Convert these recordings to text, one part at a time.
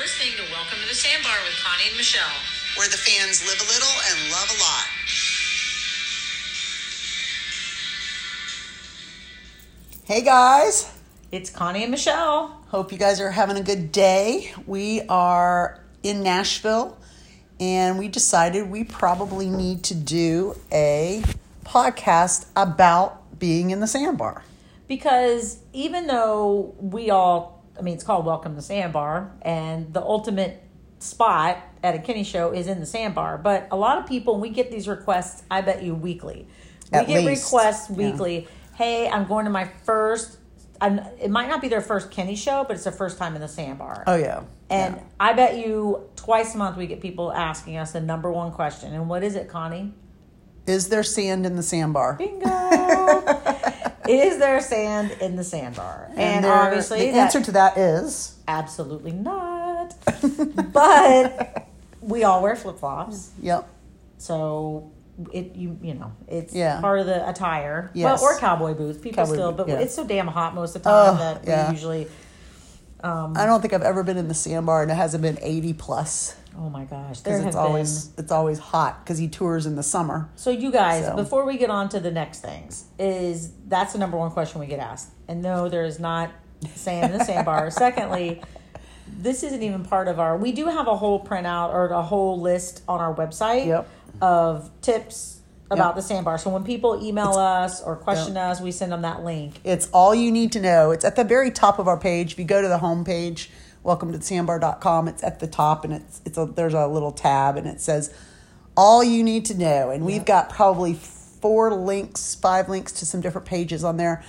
listening to Welcome to the Sandbar with Connie and Michelle, where the fans live a little and love a lot. Hey guys, it's Connie and Michelle. Hope you guys are having a good day. We are in Nashville, and we decided we probably need to do a podcast about being in the sandbar. Because even though it's called Welcome to Sandbar, and the ultimate spot at a Kenny show is in the sandbar. But a lot of people, we get these requests, I bet you weekly. We get requests weekly. Yeah. Hey, I'm going to my first, it might not be their first Kenny show, but it's their first time in the sandbar. Oh, yeah. And yeah. I bet you twice a month we get people asking us the number one question. And what is it, Connie? Is there sand in the sandbar? Bingo! Is there sand in the sandbar? And obviously the answer to that is absolutely not. But we all wear flip-flops. Yep. So it's part of the attire. Yes. Well, or cowboy boots. It's so damn hot most of the time we usually I don't think I've ever been in the sandbar and it hasn't been 80 plus. Oh my gosh. Because it's always hot because he tours in the summer. So you guys, before we get on to the next things, that's the number one question we get asked. And no, there is not sand in the sandbar. Secondly, this isn't even part of we do have a whole printout or a whole list on our website of tips about the sandbar. So when people email us or question us, we send them that link. It's all you need to know. It's at the very top of our page. If you go to the homepage, welcometothesandbar.com, it's at the top, and there's a little tab, and it says all you need to know. And we've got probably five links to some different pages on there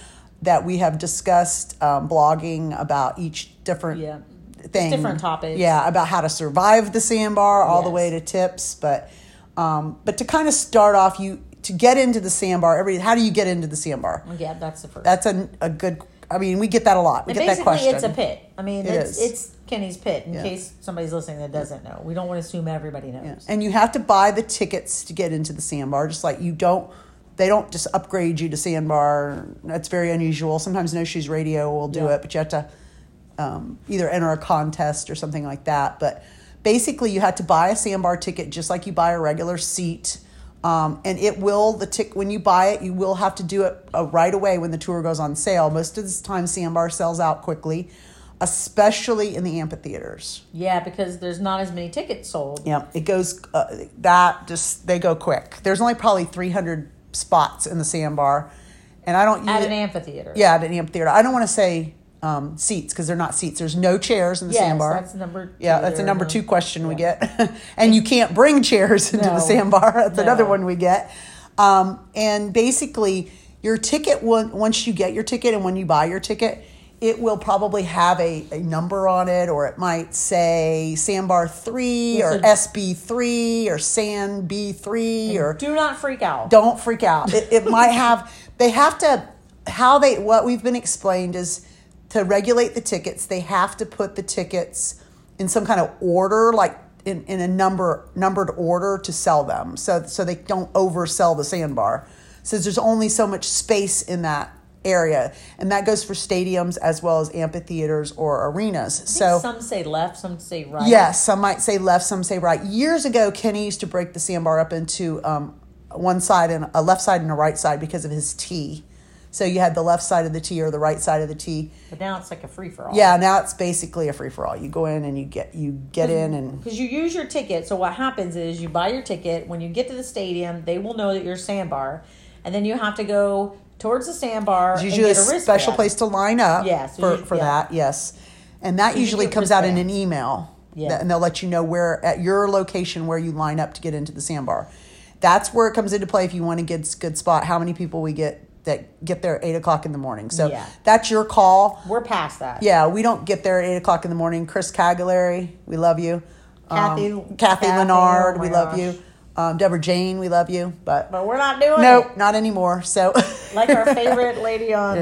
that we have discussed blogging about each different thing. It's different topics. Yeah, about how to survive the sandbar all the way to tips. But to kind of start off, to get into the sandbar, how do you get into the sandbar? Yeah, that's the first. That's a good. I mean, we get that a lot. We get that question. Basically, it's a pit. I mean, it's Kenny's pit. In case somebody's listening that doesn't know, we don't want to assume everybody knows. Yeah. And you have to buy the tickets to get into the sandbar. Just like they don't just upgrade you to sandbar. That's very unusual. Sometimes No Shoes Radio will do it, but you have to either enter a contest or something like that. But basically, you had to buy a sandbar ticket just like you buy a regular seat. And when you buy it, you will have to do it right away when the tour goes on sale. Most of the time, sandbar sells out quickly, especially in the amphitheaters. Yeah, because there's not as many tickets sold. Yeah, it goes they go quick. There's only probably 300 spots in the sandbar. And I don't at an amphitheater. Yeah, at an amphitheater. I don't want to say seats, because they're not seats. There's no chairs in the sandbar. That's number. Yeah, that's a number two question we get. And you can't bring chairs into the sandbar. That's another one we get. And basically, your ticket, once you get your ticket and when you buy your ticket, it will probably have a number on it, or it might say Sandbar 3 or SB3 or Sand B3. Or do not freak out. Don't freak out. It might have. They have to. What we've been explained is, to regulate the tickets, they have to put the tickets in some kind of order, like in a numbered order to sell them. So they don't oversell the sandbar. So there's only so much space in that area. And that goes for stadiums as well as amphitheaters or arenas. So some say left, some say right. Yes, some might say left, some say right. Years ago, Kenny used to break the sandbar up into one side and a left side and a right side because of his tee. So you had the left side of the tee or the right side of the tee. But now it's like a free-for-all. Yeah, now it's basically a free-for-all. You go in and you get in and... Because you use your ticket. So what happens is you buy your ticket. When you get to the stadium, they will know that you're sandbar. And then you have to go towards the sandbar and get a wristband. Usually a special place to line up that, yes. And that usually comes out in an email. Yeah. And they'll let you know where at your location where you line up to get into the sandbar. That's where it comes into play if you want to get a good spot, how many people we get that get there at 8 o'clock in the morning. So that's your call. We're past that. Yeah, we don't get there at 8 o'clock in the morning. Chris Cagliari, we love you. Kathy Leonard, we love you. Deborah Jane, we love you. But we're not doing it. Nope, not anymore. So like our favorite lady on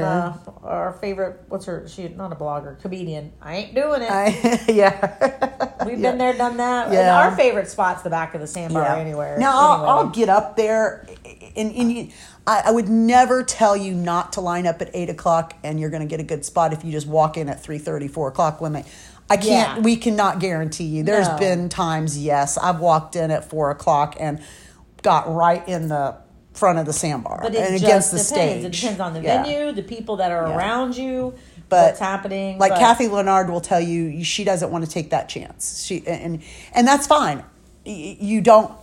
our favorite, she's not a blogger, comedian. I ain't doing it. We've been there, done that. Yeah. And our favorite spot's the back of the sandbar anywhere. Now, anyway. I'll get up there and I would never tell you not to line up at 8 o'clock and you're going to get a good spot if you just walk in at 3:30, 4 o'clock. I can't, we cannot guarantee you. There's been times, yes, I've walked in at 4 o'clock and got right in the front of the sandbar and against the stage. It depends on the venue, the people that are around you, what's happening. Like Kathy Leonard will tell you, she doesn't want to take that chance. And that's fine. You don't.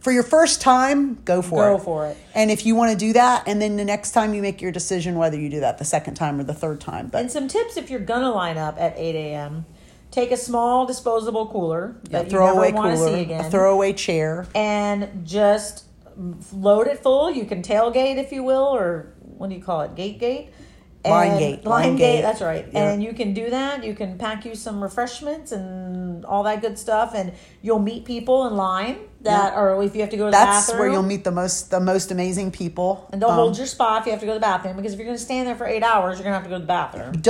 For your first time, go for it. Go for it. And if you want to do that, and then the next time you make your decision whether you do that the second time or the third time. But. And some tips if you're going to line up at 8 a.m., take a small disposable cooler that you never want to see again. A throwaway chair. And just load it full. You can tailgate, if you will, or what do you call it? Gate? Line gate. Line gate, that's right. Yeah. And you can do that. You can pack you some refreshments and all that good stuff. And you'll meet people in line that or if you have to go to the bathroom. That's where you'll meet the most amazing people. And don't hold your spot if you have to go to the bathroom. Because if you're going to stand there for 8 hours, you're going to have to go to the bathroom.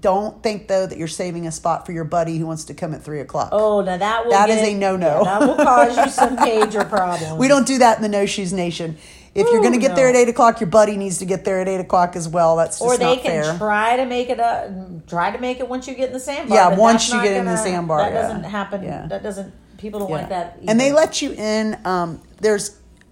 Don't think, though, that you're saving a spot for your buddy who wants to come at 3 o'clock. Oh, now that is a no-no. Yeah, that will cause you some major problems. We don't do that in the No Shoes Nation. If you're going to get there at 8 o'clock, your buddy needs to get there at 8 o'clock as well. That's just not fair. Or they can try to make it once you get in the sandbar. Yeah, once you get in the sandbar. That doesn't happen. Yeah. People don't like that either. And they let you in.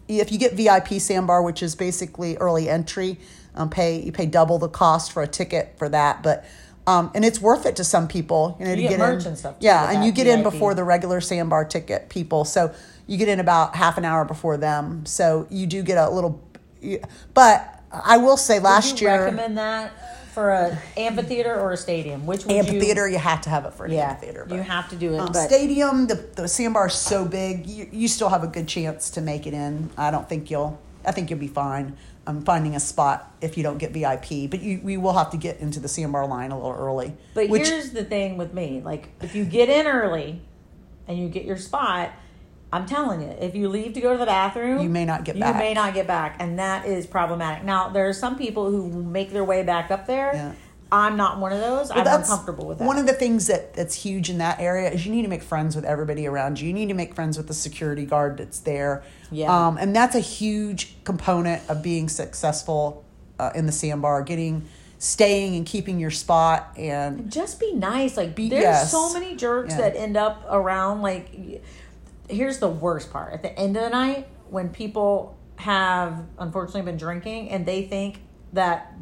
If you get VIP sandbar, which is basically early entry, you pay double the cost for a ticket for that. But and it's worth it to some people. You get merch in, and stuff. Yeah, and you get in before the regular sandbar ticket people. So you get in about half an hour before them. So you do get a little. But I will say last year. Would you recommend that for an amphitheater or a stadium? Which would amphitheater? You have to have it for an amphitheater. But, you have to do it. But stadium, the sandbar is so big. You still have a good chance to make it in. I think you'll be fine. I'm finding a spot if you don't get VIP, but we will have to get into the sandbar line a little early. But here's the thing with me. Like, if you get in early and you get your spot, I'm telling you, if you leave to go to the bathroom, you may not get back. And that is problematic. Now, there are some people who make their way back up there. Yeah. I'm not one of those. Well, I'm uncomfortable with that. One of the things that's huge in that area is you need to make friends with everybody around you. You need to make friends with the security guard that's there. Yeah. And that's a huge component of being successful in the sandbar, staying and keeping your spot. And just be nice. Like, there's so many jerks that end up around. Like, here's the worst part. At the end of the night, when people have, unfortunately, been drinking and they think that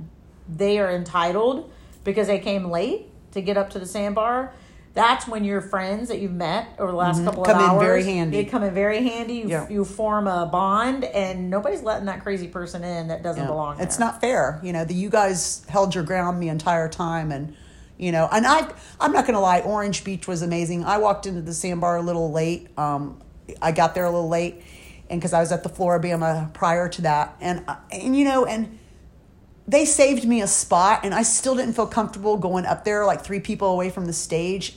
they are entitled because they came late to get up to the sandbar. That's when your friends that you've met over the last couple of hours come in very handy. You form a bond, and nobody's letting that crazy person in that doesn't belong there. It's not fair. You guys held your ground the entire time, and I'm not going to lie. Orange Beach was amazing. I walked into the sandbar a little late. I got there a little late, and because I was at the floor of Bama prior to that, and they saved me a spot, and I still didn't feel comfortable going up there, like three people away from the stage.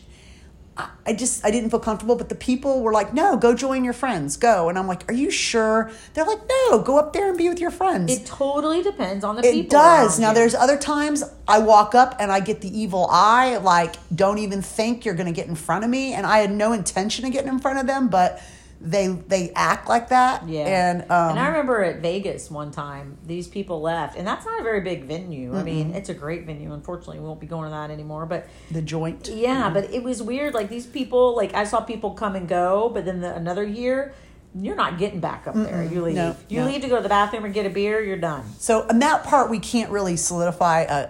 I didn't feel comfortable, but the people were like, no, go join your friends, go. And I'm like, are you sure? They're like, no, go up there and be with your friends. It totally depends on the people. It does. Now, there's other times I walk up and I get the evil eye, like, don't even think you're going to get in front of me. And I had no intention of getting in front of them, but they act like that. Yeah. And I remember at Vegas one time, these people left. And that's not a very big venue. Mm-hmm. I mean, it's a great venue. Unfortunately, we won't be going to that anymore. But the Joint. Yeah, mm-hmm. But it was weird. Like, these people, like, I saw people come and go. But then another year, you're not getting back up there. Mm-mm. You leave. No, you leave to go to the bathroom or get a beer, you're done. So, in that part, we can't really solidify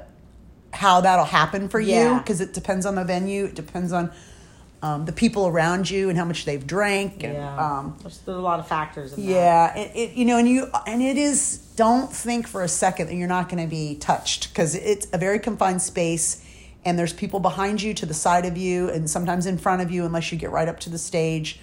how that'll happen for you. Because it depends on the venue. It depends on the people around you and how much they've drank. And, there's a lot of factors in that. Yeah, don't think for a second that you're not going to be touched, because it's a very confined space, and there's people behind you, to the side of you, and sometimes in front of you, unless you get right up to the stage.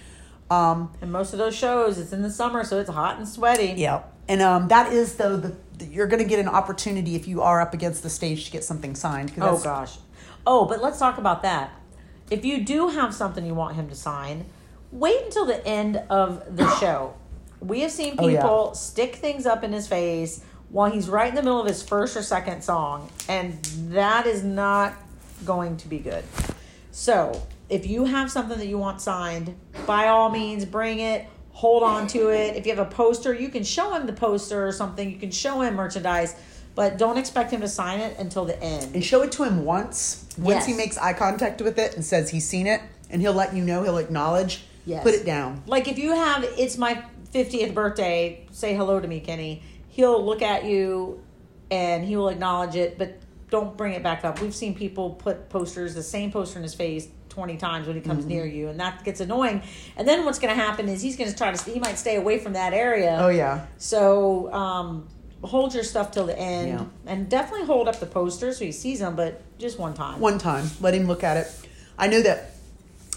And most of those shows, it's in the summer, so it's hot and sweaty. Yeah, and that is, though, you're going to get an opportunity if you are up against the stage to get something signed. Oh, gosh. Oh, but let's talk about that. If you do have something you want him to sign, wait until the end of the show. We have seen people stick things up in his face while he's right in the middle of his first or second song, and that is not going to be good. So, if you have something that you want signed, by all means, bring it. Hold on to it. If you have a poster, you can show him the poster or something. You can show him merchandise. But don't expect him to sign it until the end. And show it to him once. Once he makes eye contact with it and says he's seen it, and he'll let you know, he'll acknowledge. Yes. Put it down. Like if you have, it's my 50th birthday, say hello to me, Kenny. He'll look at you and he will acknowledge it, but don't bring it back up. We've seen people put posters, the same poster in his face 20 times when he comes near you, and that gets annoying. And then what's going to happen is he's going to try to, he might stay away from that area. Oh, yeah. So, hold your stuff till the end, and definitely hold up the poster so he sees them, but just one time. One time. Let him look at it. I know that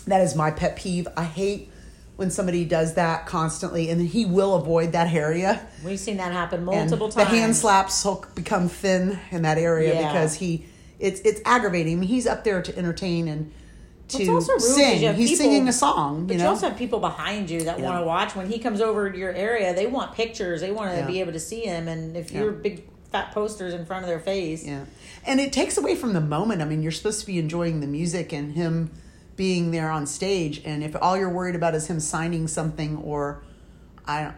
is my pet peeve. I hate when somebody does that constantly, and then he will avoid that area. We've seen that happen multiple times. The hand slaps will become thin in that area because it's aggravating. I mean, he's up there to entertain and to sing. He's singing a song. But you also have people behind you that want to watch. When he comes over to your area, they want pictures. They want to be able to see him. And if you're big, fat posters in front of their face. Yeah. And it takes away from the moment. I mean, you're supposed to be enjoying the music and him being there on stage. And if all you're worried about is him signing something or...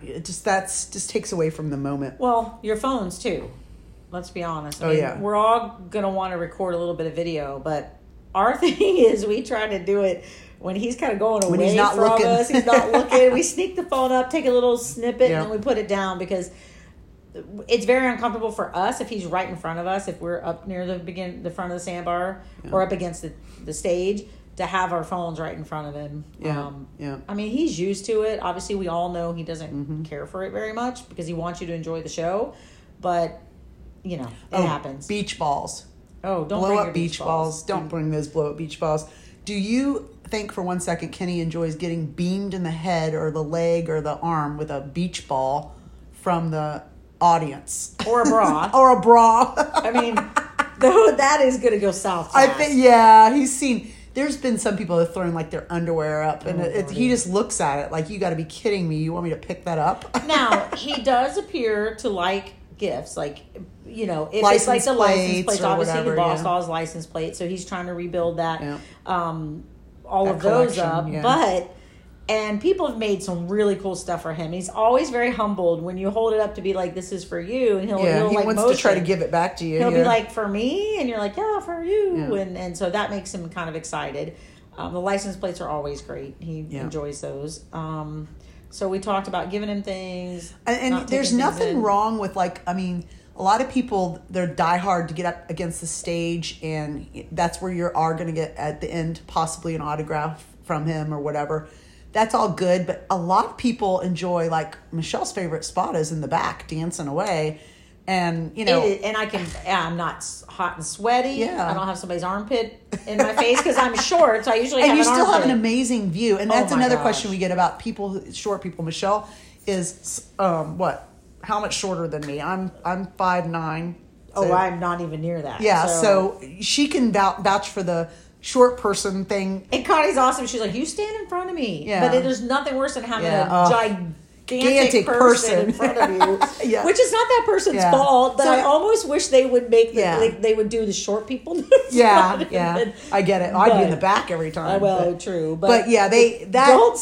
It just takes away from the moment. Well, your phones, too. Let's be honest. We're all going to want to record a little bit of video, but... Our thing is we try to do it when he's kind of going away from us. He's not looking. We sneak the phone up, take a little snippet, and then we put it down because it's very uncomfortable for us if he's right in front of us, if we're up near the front of the sandbar or up against the stage, to have our phones right in front of him. Yeah. I mean, he's used to it. Obviously, we all know he doesn't care for it very much because he wants you to enjoy the show. But, it happens. Beach balls. Oh, don't blow up beach balls. Don't bring those blow up beach balls. Do you think for one second Kenny enjoys getting beamed in the head or the leg or the arm with a beach ball from the audience? Or a bra. I mean, that is going to go south. I think, he's seen. There's been some people that have thrown like their underwear up, and he just looks at it like, you got to be kidding me. You want me to pick that up? Now, he does appear to like gifts, like, if it's like the license plates, obviously whatever, the boss saw his license plate, so he's trying to rebuild that, all that of those up. Yeah. And people have made some really cool stuff for him. He's always very humbled when you hold it up to be like, this is for you, and he'll he like wants motion. To try to give it back to you. He'll be like, for me, and you're like, yeah, for you, and so that makes him kind of excited. The license plates are always great. He enjoys those. So we talked about giving him things. And there's nothing wrong with, like, I mean, a lot of people, they're diehard to get up against the stage, and that's where you are going to get, at the end, possibly an autograph from him or whatever. That's all good, but a lot of people enjoy, like, Michelle's favorite spot is in the back, dancing away. And, I'm not hot and sweaty. Yeah. I don't have somebody's armpit in my face because I'm short, so I usually have an armpit. And you still have an amazing view. And that's another question we get about people, short people. Michelle is, how much shorter than me? I'm 5'9". So, I'm not even near that. Yeah, so she can vouch for the short person thing. And Connie's awesome. She's like, you stand in front of me. Yeah. But there's nothing worse than having a gigantic person in front of you, which is not that person's fault, but I almost wish they would make they would do the short people. I get it. I'd be in the back every time. True, but don't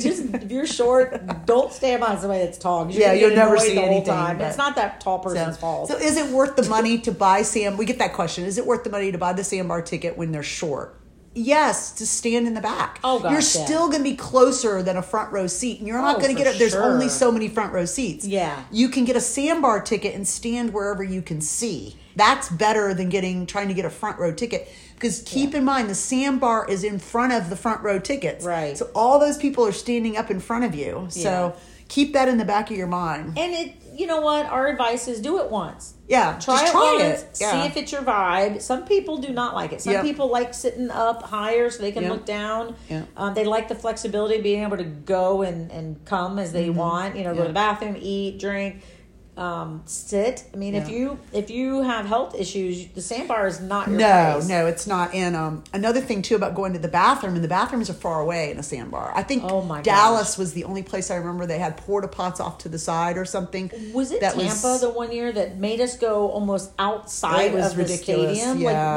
just, if you're short, don't stand behind somebody that's tall. You'll never see anything. It's not that tall person's fault. So is it worth the money to buy Sam? We get that question. Is it worth the money to buy the Sandbar ticket when they're short? Yes, to stand in the back. Oh, gosh, you're still going to be closer than a front row seat, and you're not going to get it. There's only so many front row seats. Yeah, you can get a Sandbar ticket and stand wherever you can see. That's better than trying to get a front row ticket, because keep in mind the Sandbar is in front of the front row tickets. Right. So all those people are standing up in front of you. So keep that in the back of your mind. And you know what? Our advice is do it once. Yeah. Try it once. Yeah. See if it's your vibe. Some people do not like it. Some people like sitting up higher so they can look down. Yeah. They like the flexibility of being able to go and come as they want. Go to the bathroom, eat, drink, sit. I mean, if you have health issues, the Sandbar is not your place. No, it's not. And another thing, too, about going to the bathroom, and the bathrooms are far away in a Sandbar. I think Dallas was the only place I remember they had porta pots off to the side or something. Was it Tampa the one year that made us go almost outside of the stadium? Yeah,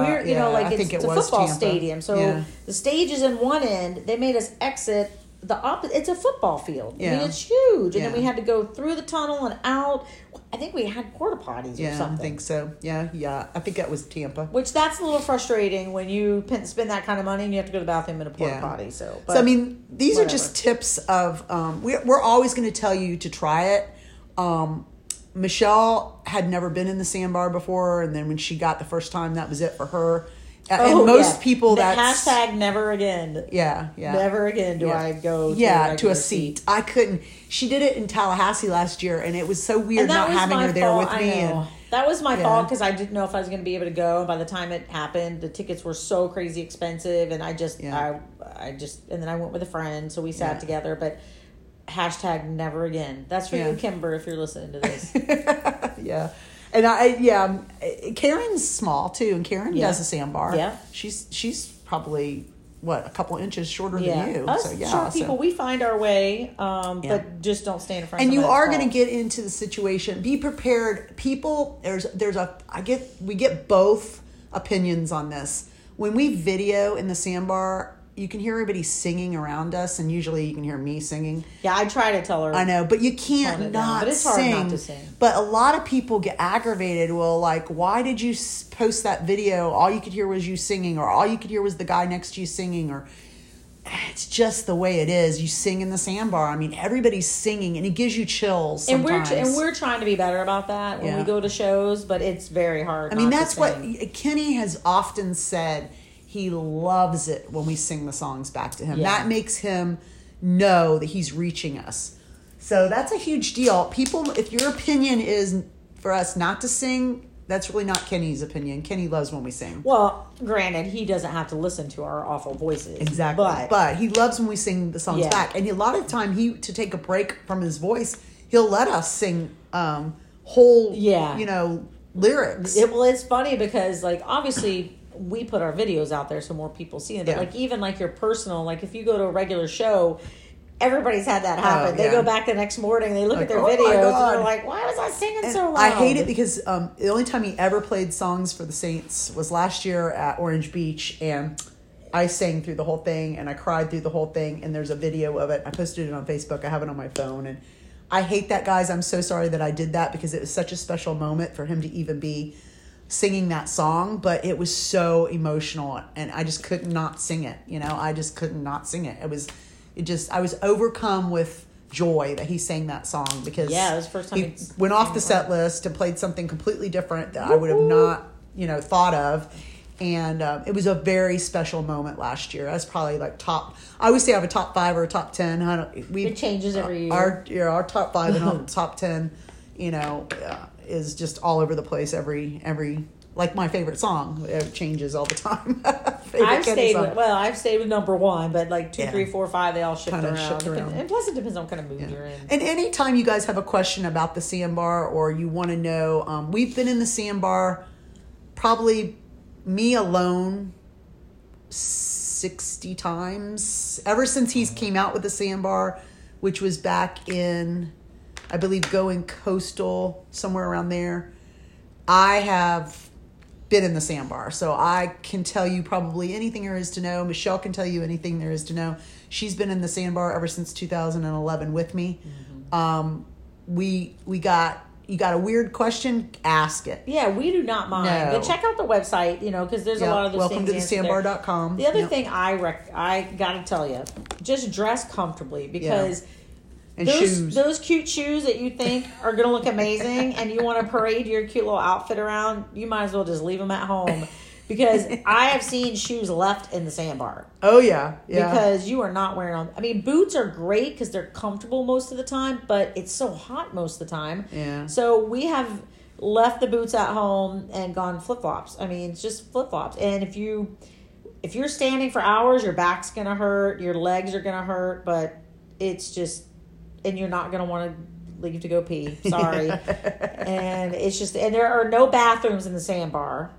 like we're, it's a football stadium. So the stage is in one end. They made us exit. It's a football field. I mean, it's huge. And then we had to go through the tunnel and out. I think we had porta potties or something. Yeah, I think so. Yeah. I think that was Tampa. Which that's a little frustrating when you spend that kind of money and you have to go to the bathroom in a porta potty. So I mean, these are just tips of. We're always going to tell you to try it. Michelle had never been in the Sandbar before, and then when she got the first time, that was it for her. And most people that's... hashtag never again. Yeah. Never again do I go to a seat. I couldn't. She did it in Tallahassee last year, and it was so weird not having her there with me. And that was my fault because I didn't know if I was going to be able to go. By the time it happened, the tickets were so crazy expensive, and I just, and then I went with a friend, so we sat together, but... Hashtag never again. That's for you, Kimber, if you're listening to this. And Karen's small too, and Karen does a Sandbar. Yeah. She's probably a couple inches shorter than you. Us short people, we find our way, but just don't stand in front of them. And you are going to get into the situation. Be prepared. People, we get both opinions on this. When we video in the Sandbar, you can hear everybody singing around us, and usually you can hear me singing. Yeah, I try to tell her. I know, but you can't not sing. Hard not to sing. But a lot of people get aggravated. Well, like, why did you post that video? All you could hear was you singing, or all you could hear was the guy next to you singing, or it's just the way it is. You sing in the Sandbar. I mean, everybody's singing, and it gives you chills sometimes. And we're trying to be better about that when we go to shows, but it's very hard. I mean, that's what Kenny has often said. He loves it when we sing the songs back to him. That makes him know that he's reaching us. So that's a huge deal. People, if your opinion is for us not to sing, that's really not Kenny's opinion. Kenny loves when we sing. Well, granted, he doesn't have to listen to our awful voices. Exactly. But he loves when we sing the songs back. And a lot of the time, to take a break from his voice, he'll let us sing whole, lyrics. It's funny because, obviously... we put our videos out there so more people see them. But your personal, if you go to a regular show, everybody's had that happen. They go back the next morning, they look at their videos, and they're like, why was I singing so loud? I hate it because the only time he ever played songs for the Saints was last year at Orange Beach, and I sang through the whole thing, and I cried through the whole thing, and there's a video of it. I posted it on Facebook. I have it on my phone, and I hate that, guys. I'm so sorry that I did that because it was such a special moment for him to even be singing that song, but it was so emotional, and I just could not sing it. I was overcome with joy that he sang that song because it was the first time he went off the set list and played something completely different that I would have not, thought of. And it was a very special moment last year. I was probably I always say I have a top 5 or a top 10. It changes every year. Our top 5 and our top 10, is just all over the place every my favorite song. It changes all the time. I've stayed with number 1, but 2, 3, 4, 5, they all shift around. And plus it depends on what kind of mood you're in. And anytime you guys have a question about the Sandbar or you want to know, we've been in the Sandbar, probably me alone, 60 times ever since he's came out with the Sandbar, which was back in... I believe going coastal, somewhere around there. I have been in the Sandbar, so I can tell you probably anything there is to know. Michelle can tell you anything there is to know. She's been in the Sandbar ever since 2011 with me. Mm-hmm. You got a weird question, ask it. Yeah, we do not mind. No. But check out the website, because there's a lot of those things. Welcome to the Sandbar.com. The other thing I got to tell you, just dress comfortably because... Yeah. And those cute shoes that you think are going to look amazing and you want to parade your cute little outfit around, you might as well just leave them at home because I have seen shoes left in the Sandbar. Oh, yeah. Because you are not wearing them. I mean, boots are great because they're comfortable most of the time, but it's so hot most of the time. Yeah. So we have left the boots at home and gone flip-flops. I mean, it's just flip-flops. And if you're standing for hours, your back's going to hurt, your legs are going to hurt, but it's just... And you're not going to want to leave to go pee. Sorry. And it's just... And there are no bathrooms in the Sandbar.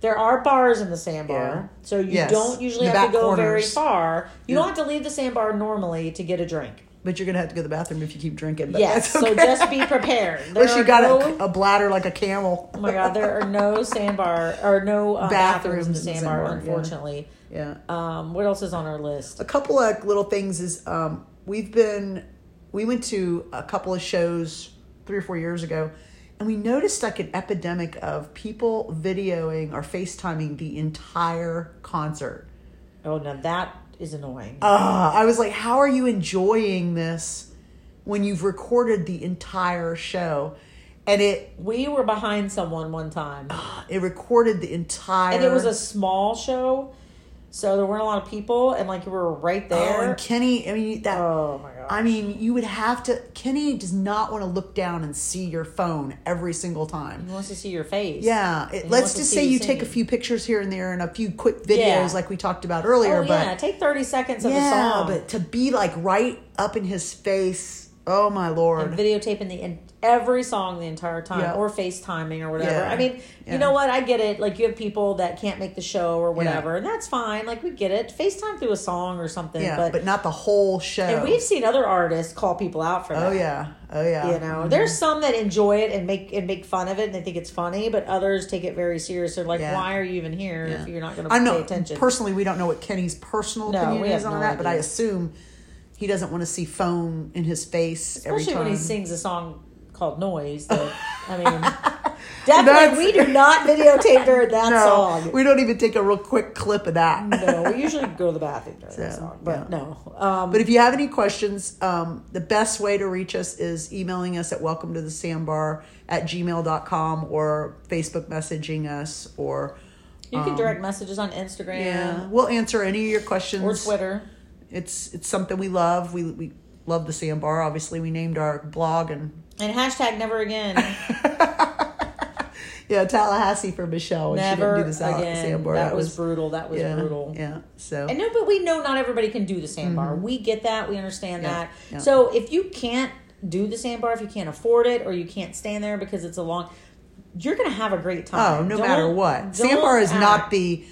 There are bars in the Sandbar. Yeah. So you don't usually have to go very far. You don't have to leave the Sandbar normally to get a drink. But you're going to have to go to the bathroom if you keep drinking. But so just be prepared. Unless you got a bladder like a camel. Oh, my God. There are no Sandbar... Or no bathrooms in the Sandbar, unfortunately. Yeah. What else is on our list? A couple of little things is... We went to a couple of shows 3 or 4 years ago, And we noticed like an epidemic of people videoing or FaceTiming the entire concert. Oh, now that is annoying. I was like, how are you enjoying this when you've recorded the entire show? And we were behind someone one time. It recorded the entire... And it was a small show, so there weren't a lot of people, and like we were right there. Oh, and Kenny, I mean, that... Oh, my gosh. I mean, you would have to... Kenny does not want to look down and see your phone every single time. He wants to see your face. Yeah. Let's just say you take a few pictures here and there and a few quick videos like we talked about earlier. Oh, but yeah. Take 30 seconds of a song. Yeah, but to be like right up in his face, oh, my Lord. And videotaping every song the entire time, or FaceTiming or whatever. Yeah. I mean, you know what? I get it. Like, you have people that can't make the show or whatever, and that's fine. Like, we get it. FaceTime through a song or something. Yeah, but not the whole show. And we've seen other artists call people out for that. Oh, yeah. You know, there's some that enjoy it and make fun of it, and they think it's funny, but others take it very serious. They're like, why are you even here if you're not going to pay attention? Personally, we don't know what Kenny's personal opinion is on that, but I assume he doesn't want to see foam in his face especially every time. Especially when he sings a song called Noise. Though, I mean, definitely we do not videotape during that song. We don't even take a real quick clip of that. No, we usually go to the bathroom during that song. But no. But if you have any questions, the best way to reach us is emailing us at welcometothesandbar@gmail.com or Facebook messaging us, or you can direct messages on Instagram. Yeah, we'll answer any of your questions, or Twitter. It's something we love. We love the Sandbar. Obviously, we named our blog and hashtag never again. Yeah, Tallahassee for Michelle. When never she didn't do the Sandbar. That was brutal. That was brutal. Yeah. So. And no, but we know not everybody can do the Sandbar. Mm-hmm. We get that. We understand that. Yeah. So if you can't do the Sandbar, if you can't afford it, or you can't stand there because it's a long, you're going to have a great time. Oh, no matter what. Sandbar is not the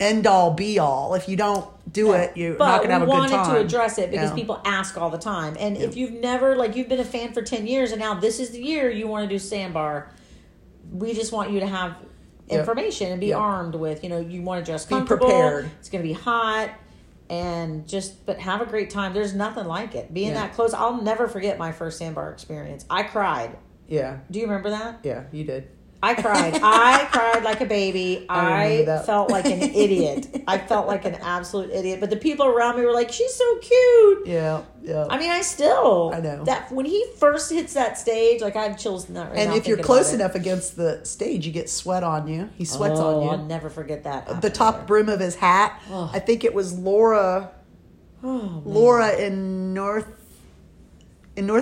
end all be all. If you don't do it, you're not going to have a good time. But we wanted to address it because people ask all the time. And if you've never, like, you've been a fan for 10 years and now this is the year you want to do Sandbar, we just want you to have information and be armed with, you know, you want to dress comfortable. Be prepared. It's going to be hot. And but have a great time. There's nothing like it. Being that close, I'll never forget my first Sandbar experience. I cried. Yeah. Do you remember that? Yeah, you did. I cried. I cried like a baby. I felt like an idiot. I felt like an absolute idiot. But the people around me were like, she's so cute. Yeah. I mean, I know. That when he first hits that stage, like, I have chills right now. And if you're close enough against the stage, you get sweat on you. He sweats on you. I'll never forget that. The top brim of his hat. Oh. I think it was Laura. Oh, Laura in North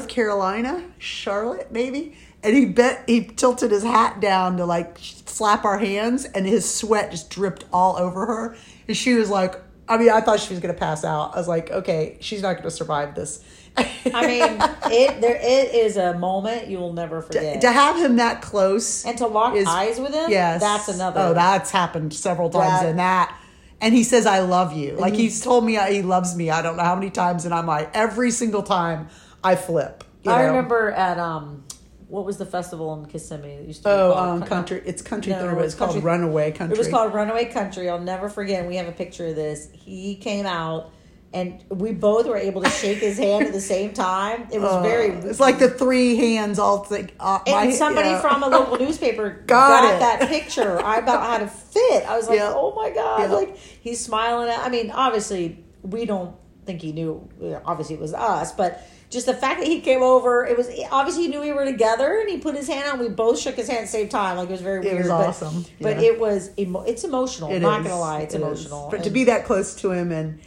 Carolina, Charlotte, maybe. And he tilted his hat down to, like, slap our hands, and his sweat just dripped all over her. And she was like, I mean, I thought she was going to pass out. I was like, okay, she's not going to survive this. I mean, it is a moment you will never forget. To have him that close. And to lock eyes with him? Yes. That's another. Oh, that's happened several times in that. And he says, I love you. Like, he's told me he loves me. I don't know how many times. And I'm like, every single time I flip. I remember at... what was the festival in Kissimmee? It used to be called Country. It's Country Theater, but it's called Runaway Country. It was called Runaway Country. I'll never forget. We have a picture of this. He came out, and we both were able to shake his hand at the same time. It was very... It's like the three hands all... and somebody from a local newspaper got that picture. I about had a fit. I was like, oh my God. Yeah. Like, he's smiling I mean, obviously, we don't think he knew. Obviously, it was us, but... Just the fact that he came over, it was obviously he knew we were together, and he put his hand out. We both shook his hand at the same time. Like, it was very weird. It was awesome. But it's emotional. I'm not going to lie. It's emotional. But to be that close to him and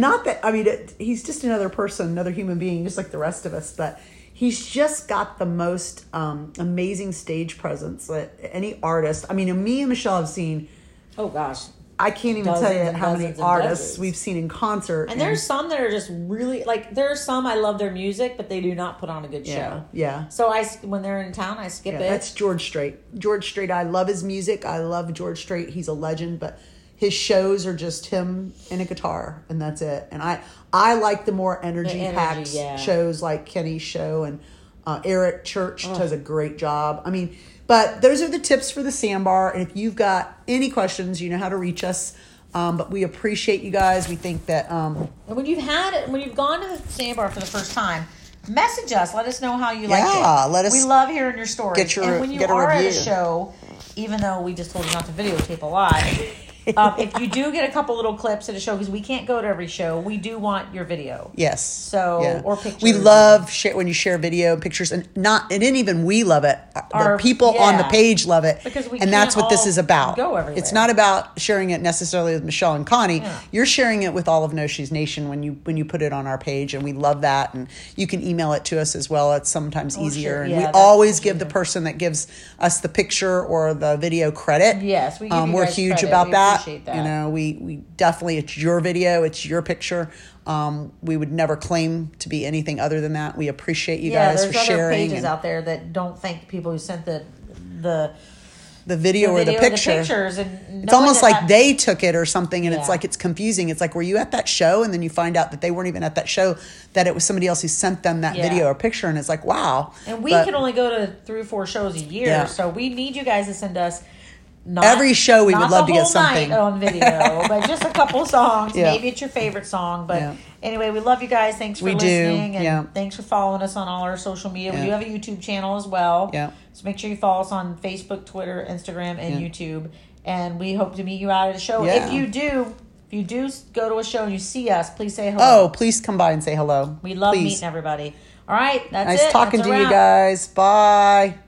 not that, I mean, he's just another person, another human being, just like the rest of us. But he's just got the most amazing stage presence that any artist, I mean, me and Michelle have seen. Oh, gosh. I can't even tell you how many artists we've seen in concert. And there's some that are just really, like, there are some I love their music, but they do not put on a good show. Yeah. So when they're in town, I skip it. That's George Strait. George Strait, I love his music. I love George Strait. He's a legend, but his shows are just him and a guitar, and that's it. And I like the more energy-packed shows like Kenny's show, and Eric Church does a great job. I mean... But those are the tips for the Sandbar. And if you've got any questions, you know how to reach us. But we appreciate you guys. We think that... and when you've gone to the Sandbar for the first time, message us. Let us know how you like it. Yeah, let us. We love hearing your stories. And when you are at a show, even though we just told you not to videotape a lot, if you do get a couple little clips at a show, because we can't go to every show, we do want your video. Yes. So, or pictures. We love when you share video and pictures, and then even we love it. The people on the page love it. Because we can't that's what this is about. Go everywhere. It's not about sharing it necessarily with Michelle and Connie. Yeah. You're sharing it with all of No Shoes Nation when you put it on our page, and we love that. And you can email it to us as well. It's sometimes easier. Sure. Yeah, and we always give the person that gives us the picture or the video credit. Yes, we give you guys huge credit. About that. That. You know, we definitely, it's your video, it's your picture. We would never claim to be anything other than that. We appreciate you guys for sharing. Yeah, there's other pages out there that don't thank people who sent the video or the picture. The pictures, and it's almost like they took it or something, and it's like it's confusing. It's like, were you at that show? And then you find out that they weren't even at that show, that it was somebody else who sent them that video or picture, and it's like, wow. And we can only go to 3 or 4 shows a year, so we need you guys to send us. Not every show we would love to get something on video, but just a couple songs. Yeah. Maybe it's your favorite song, but anyway, we love you guys. Thanks for listening, and thanks for following us on all our social media. Yeah. We do have a YouTube channel as well, so make sure you follow us on Facebook, Twitter, Instagram, and YouTube. And we hope to meet you out at a show. Yeah. If you do go to a show and you see us, please say hello. Oh, please come by and say hello. We love meeting everybody. All right, that's it. Nice talking to you guys. Bye.